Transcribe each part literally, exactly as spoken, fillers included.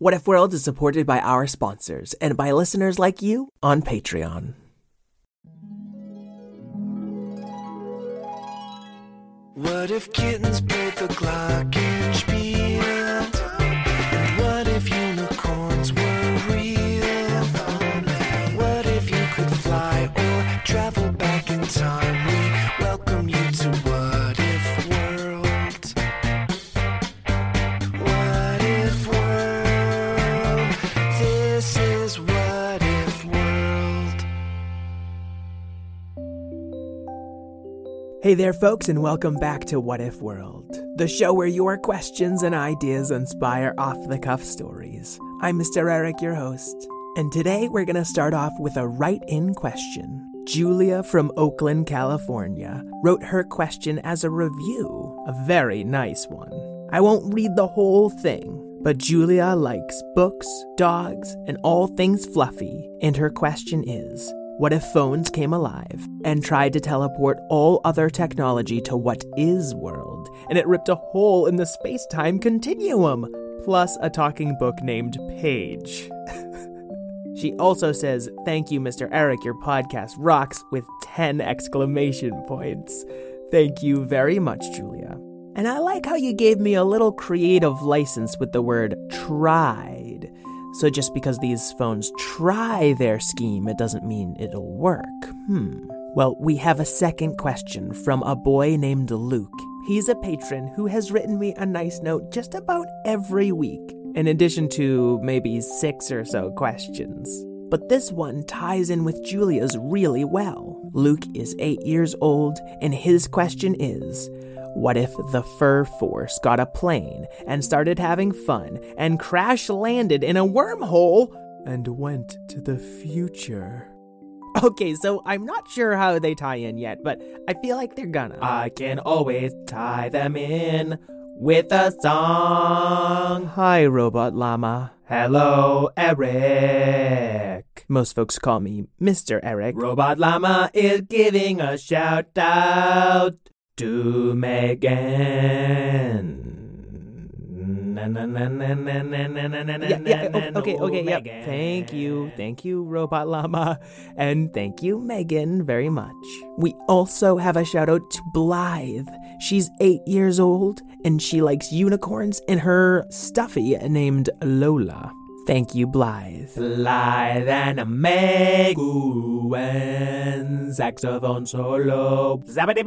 What If World is supported by our sponsors and by listeners like you on Patreon. What if kittens played the glockenspiel? And what if unicorns were real? What if you could fly or travel back in time? We welcome you to What If World. What If World. This is What If World. Hey there, folks, and welcome back to What If World, the show where your questions and ideas inspire off-the-cuff stories. I'm Mister Eric, your host, and today we're going to start off with a write-in question. Julia from Oakland, California, wrote her question as a review, a very nice one. I won't read the whole thing, but Julia likes books, dogs, and all things fluffy, and her question is, what if phones came alive and tried to teleport all other technology to what is world, and it ripped a hole in the space-time continuum, plus a talking book named Paige? She also says, thank you, Mister Eric, your podcast rocks, with ten exclamation points. Thank you very much, Julia. And I like how you gave me a little creative license with the word tried. So just because these phones try their scheme, it doesn't mean it'll work. Hmm. Well, we have a second question from a boy named Luke. He's a patron who has written me a nice note just about every week, in addition to maybe six or so questions. But this one ties in with Julia's really well. Luke is eight years old, and his question is, what if the Fur Force got a plane and started having fun and crash-landed in a wormhole and went to the future? Okay, so I'm not sure how they tie in yet, but I feel like they're gonna. I can always tie them in with a song. Hi, Robot Llama. Hello, Eric. Most folks call me Mister Eric. Robot Llama is giving a shout-out to Megan. Na, na, na, na, na, na, na, na, yeah, yeah, na, okay, no, okay, Megan. Yeah. Thank you. Thank you, Robot Llama. And thank you, Megan, very much. We also have a shout out to Blythe. She's eight years old and she likes unicorns and her stuffy named Lola. Thank you, Blythe. Blythe and Megan, saxophone solo. Thank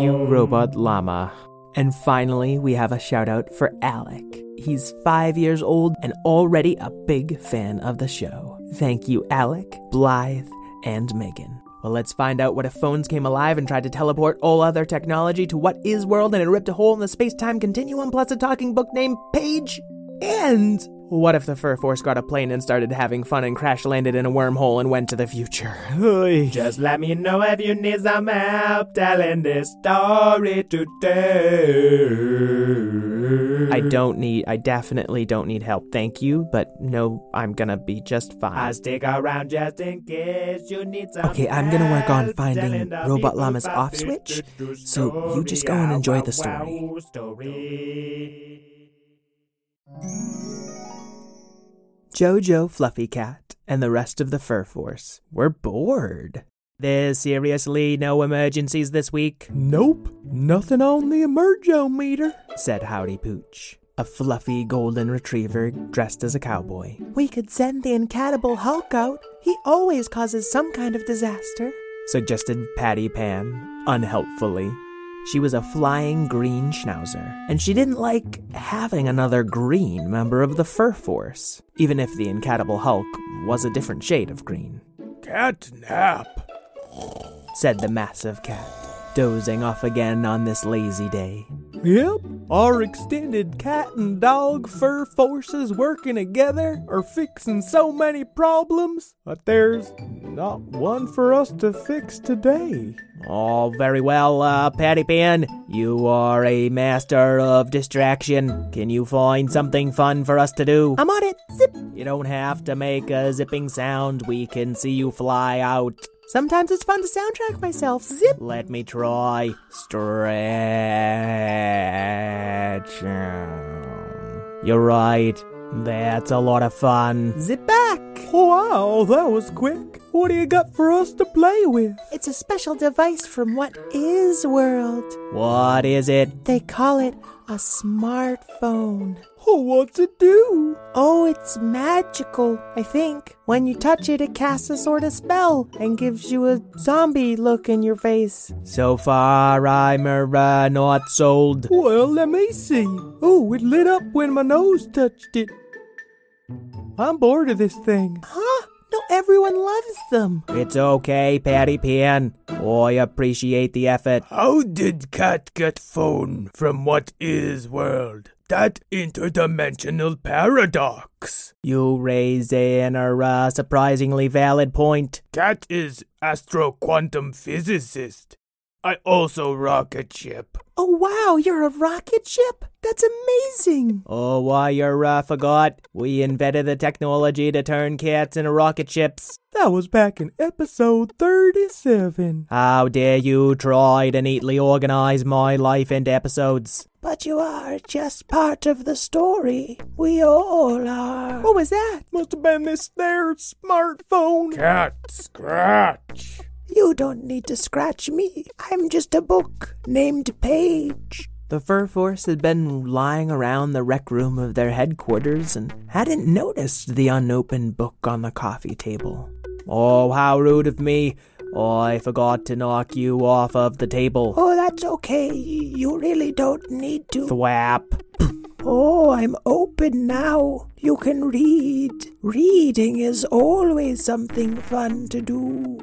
you, Robot Llama. And finally, we have a shout out for Alec. He's five years old and already a big fan of the show. Thank you, Alec, Blythe, and Megan. Well, let's find out what if phones came alive and tried to teleport all other technology to what is world, and it ripped a hole in the space-time continuum, plus a talking book named Paige. And what if the Fur Force got a plane and started having fun and crash-landed in a wormhole and went to the future? Just let me know if you need some help telling this story today. I don't need, I definitely don't need help, thank you, but no, I'm gonna be just fine. I'll stick around just in case you need some Okay, I'm gonna work on finding Robot Llama's off switch, so you just go and enjoy the story. Jojo, Fluffy Cat, and the rest of the Fur Force were bored. There's seriously no emergencies this week? Nope, nothing on the emergo-meter, said Howdy Pooch, a fluffy golden retriever dressed as a cowboy. We could send the Incatible Hulk out. He always causes some kind of disaster, suggested Patty Pan, unhelpfully. She was a flying green schnauzer, and she didn't like having another green member of the Fur Force, even if the Incatible Hulk was a different shade of green. Catnap, said the massive cat, dozing off again on this lazy day. Yep, our extended cat and dog fur forces working together are fixing so many problems, but there's not one for us to fix today. Oh, very well, uh, Patty Pan. You are a master of distraction. Can you find something fun for us to do? I'm on it. Zip. You don't have to make a zipping sound. We can see you fly out. Sometimes it's fun to soundtrack myself. Zip. Let me try. Stretch. You're right. That's a lot of fun. Zip back. Wow, that was quick. What do you got for us to play with? It's a special device from What Is World. What is it? They call it a smartphone. Oh, what's it do? Oh, it's magical, I think. When you touch it, it casts a sort of spell and gives you a zombie look in your face. So far, I'm uh, not sold. Well, let me see. Oh, it lit up when my nose touched it. I'm bored of this thing. Huh? No, everyone loves them. It's okay, Patty Pan. I appreciate the effort. How did Cat get phone from What Is World? That interdimensional paradox. You raise an uh, surprisingly valid point. Cat is astro-quantum physicist. I also rocket ship. Oh, wow, you're a rocket ship? That's amazing. Oh, why, you're, uh, forgot. We invented the technology to turn cats into rocket ships. That was back in episode thirty-seven. How dare you try to neatly organize my life into episodes. But you are just part of the story. We all are. What was that? Must have been this there smartphone. Cat scratch. You don't need to scratch me. I'm just a book named Paige. The Fur Force had been lying around the rec room of their headquarters and hadn't noticed the unopened book on the coffee table. Oh, how rude of me. Oh, I forgot to knock you off of the table. Oh, that's okay. You really don't need to. Thwap. Oh, I'm open now. You can read. Reading is always something fun to do.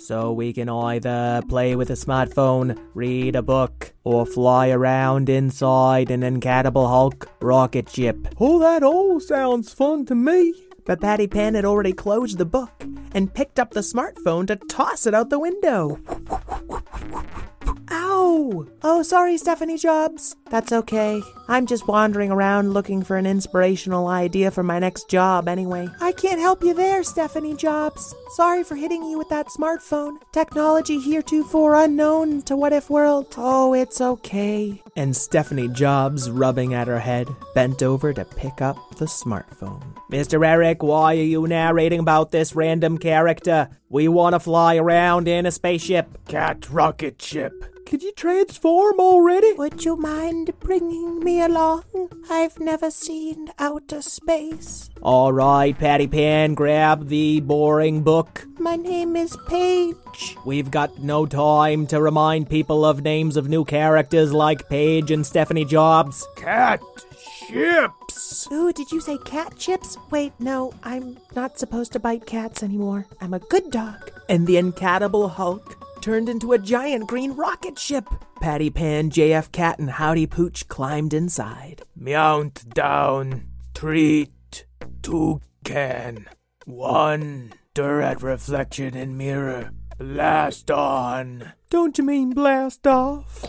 So we can either play with a smartphone, read a book, or fly around inside an Incatible Hulk rocket ship. Oh, that all sounds fun to me. But Patty Pan had already closed the book and picked up the smartphone to toss it out the window. Ow! Oh, sorry, Stephanie Jobs. That's okay. I'm just wandering around looking for an inspirational idea for my next job anyway. I can't help you there, Stephanie Jobs. Sorry for hitting you with that smartphone. Technology heretofore unknown to What If World. Oh, it's okay. And Stephanie Jobs, rubbing at her head, bent over to pick up the smartphone. Mister Eric, why are you narrating about this random character? We want to fly around in a spaceship. Cat rocket ship. Could you transform already? Would you mind bringing me along? I've never seen outer space. All right, Patty Pan, grab the boring book. My name is Paige. We've got no time to remind people of names of new characters like Paige and Stephanie Jobs. Cat ships. Ooh, did you say cat chips? Wait, no, I'm not supposed to bite cats anymore. I'm a good dog. And the Incatible Hulk turned into a giant green rocket ship. Patty Pan, J F Cat, and Howdy Pooch climbed inside. Mount down, treat, two can, wonder at reflection in mirror, blast on. Don't you mean blast off?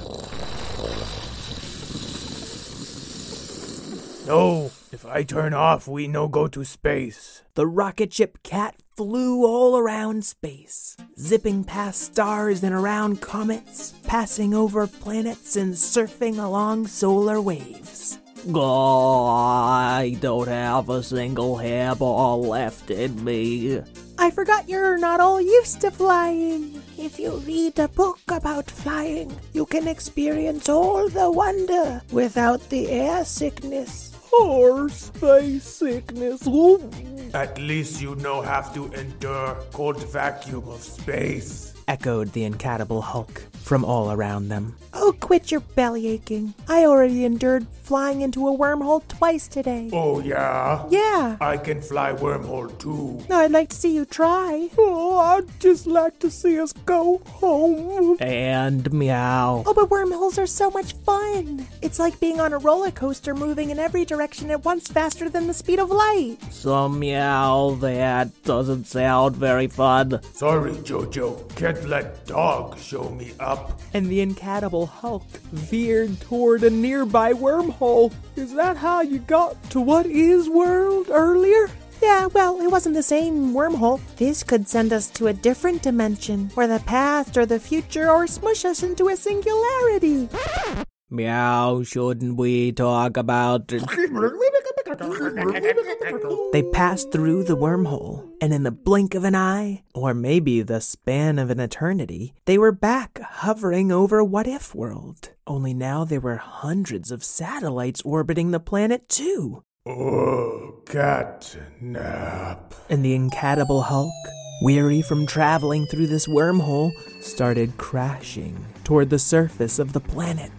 No, if I turn off, we no go to space. The rocket ship Cat flew all around space, zipping past stars and around comets, passing over planets and surfing along solar waves. Oh, I don't have a single hairball left in me. I forgot you're not all used to flying. If you read a book about flying, you can experience all the wonder without the air sickness. Or space sickness. Ooh. At least you no have to endure cold vacuum of space, echoed the Incatible Hulk from all around them. Oh, quit your belly aching. I already endured flying into a wormhole twice today. Oh, yeah? Yeah. I can fly wormhole, too. No, I'd like to see you try. Oh, I'd just like to see us go home. And meow. Oh, but wormholes are so much fun. It's like being on a roller coaster moving in every direction at once faster than the speed of light. So meow, that doesn't sound very fun. Sorry, Jojo. Can't let dog show me up. And the Incatible Hulk veered toward a nearby wormhole. Is that how you got to What Is World earlier? Yeah, well, it wasn't the same wormhole. This could send us to a different dimension, or the past, or the future, or smush us into a singularity. Meow, shouldn't we talk about... They passed through the wormhole, and in the blink of an eye, or maybe the span of an eternity, they were back hovering over What If World. Only now there were hundreds of satellites orbiting the planet, too. Oh, Catnap. And the Incatible Hulk, weary from traveling through this wormhole, started crashing toward the surface of the planet.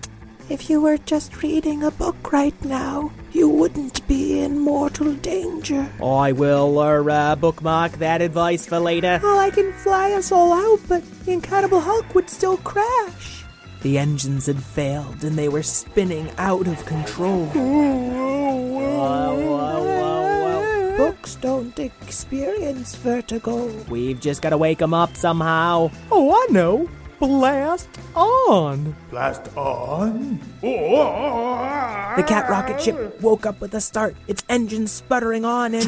If you were just reading a book right now, you wouldn't be in mortal danger. I will er, uh, bookmark that advice for later. Well, I can fly us all out, but the Incredible Hulk would still crash. The engines had failed, and they were spinning out of control. Books don't experience vertigo. We've just got to wake them up somehow. Oh, I know. Blast on! Blast on? The cat rocket ship woke up with a start, its engine sputtering on, and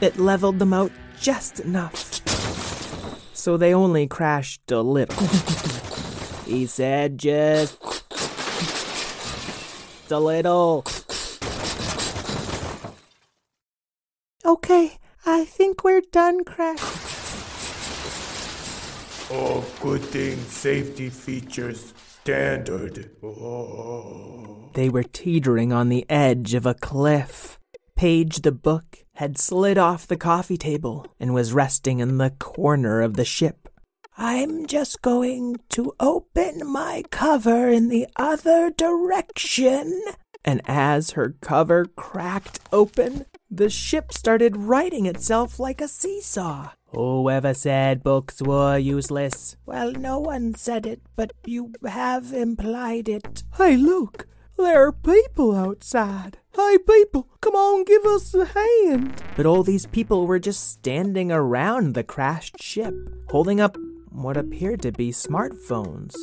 it leveled them out just enough, so they only crashed a little. He said just a little. Okay, I think we're done crashing. Oh, good thing safety features standard. Oh. They were teetering on the edge of a cliff. Paige the book had slid off the coffee table and was resting in the corner of the ship. I'm just going to open my cover in the other direction. And as her cover cracked open, the ship started righting itself like a seesaw. Whoever said books were useless? Well, no one said it, but you have implied it. Hey, Luke, there are people outside. Hey, people, come on, give us a hand. But all these people were just standing around the crashed ship, holding up what appeared to be smartphones.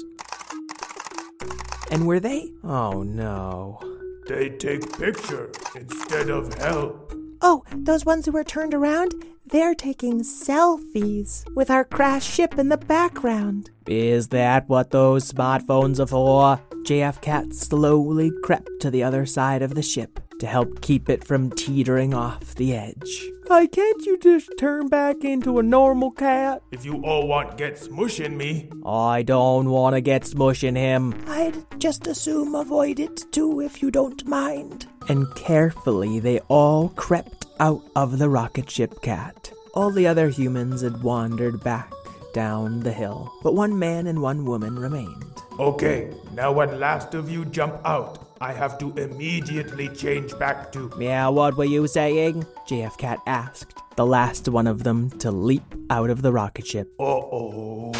And were they? Oh, no. They take pictures instead of help. Oh, those ones who were turned around? They're taking selfies with our crashed ship in the background. Is that what those smartphones are for? J F. Cat slowly crept to the other side of the ship to help keep it from teetering off the edge. Hey, can't you just turn back into a normal cat? If you all want get smushing me. I don't want to get smushing him. I'd just assume avoid it too if you don't mind. And carefully they all crept out of the rocket ship cat. All the other humans had wandered back down the hill, but one man and one woman remained. Okay, now when last of you jump out, I have to immediately change back to... Yeah, what were you saying? J F. Cat asked, the last one of them to leap out of the rocket ship. Uh-oh.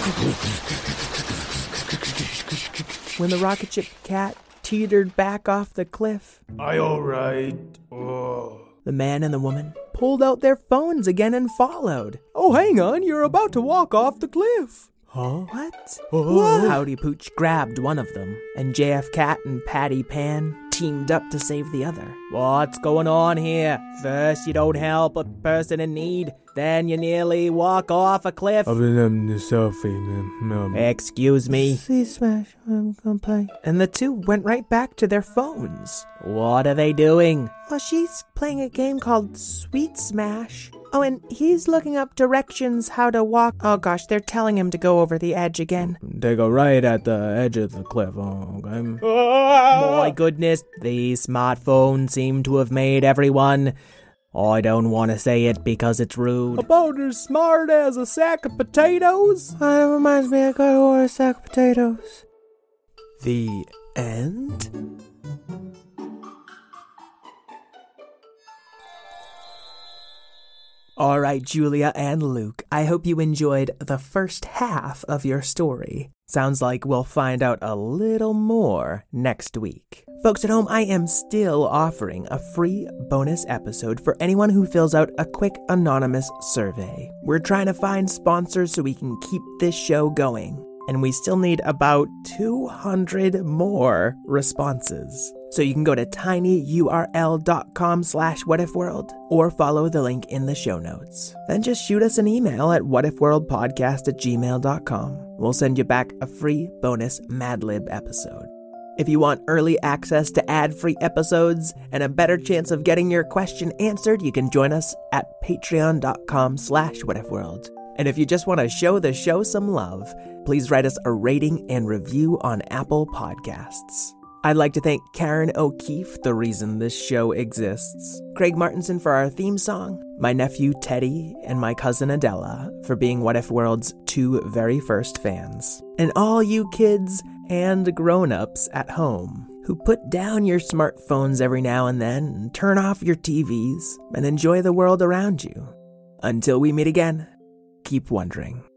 When the rocket ship cat teetered back off the cliff... I all right. Oh. The man and the woman pulled out their phones again and followed. Oh, hang on, you're about to walk off the cliff. Huh? What? Oh. What? Howdy Pooch grabbed one of them, and J F. Cat and Patty Pan teamed up to save the other. What's going on here? First you don't help a person in need, then you nearly walk off a cliff. I've been having a selfie. Excuse me. Sweet Smash, I'm gonna play. And the two went right back to their phones. What are they doing? Well, she's playing a game called Sweet Smash. Oh, and he's looking up directions how to walk. Oh, gosh, they're telling him to go over the edge again. They go right at the edge of the cliff, okay? Oh, my goodness, these smartphones seem to have made everyone... I don't want to say it because it's rude. About as smart as a sack of potatoes? Oh, that reminds me, I gotta order a sack of potatoes. The end? All right, Julia and Luke, I hope you enjoyed the first half of your story. Sounds like we'll find out a little more next week. Folks at home, I am still offering a free bonus episode for anyone who fills out a quick anonymous survey. We're trying to find sponsors so we can keep this show going, and we still need about two hundred more responses. So you can go to tinyurl dot com slash whatifworld or follow the link in the show notes. Then just shoot us an email at whatifworldpodcast at gmail dot com. We'll send you back a free bonus Mad Lib episode. If you want early access to ad-free episodes and a better chance of getting your question answered, you can join us at patreon dot com slash whatifworld. And if you just want to show the show some love, please write us a rating and review on Apple Podcasts. I'd like to thank Karen O'Keefe, the reason this show exists, Craig Martinson for our theme song, my nephew Teddy, and my cousin Adela for being What If World's two very first fans, and all you kids and grown-ups at home who put down your smartphones every now and then and turn off your T Vs and enjoy the world around you. Until we meet again, keep wondering.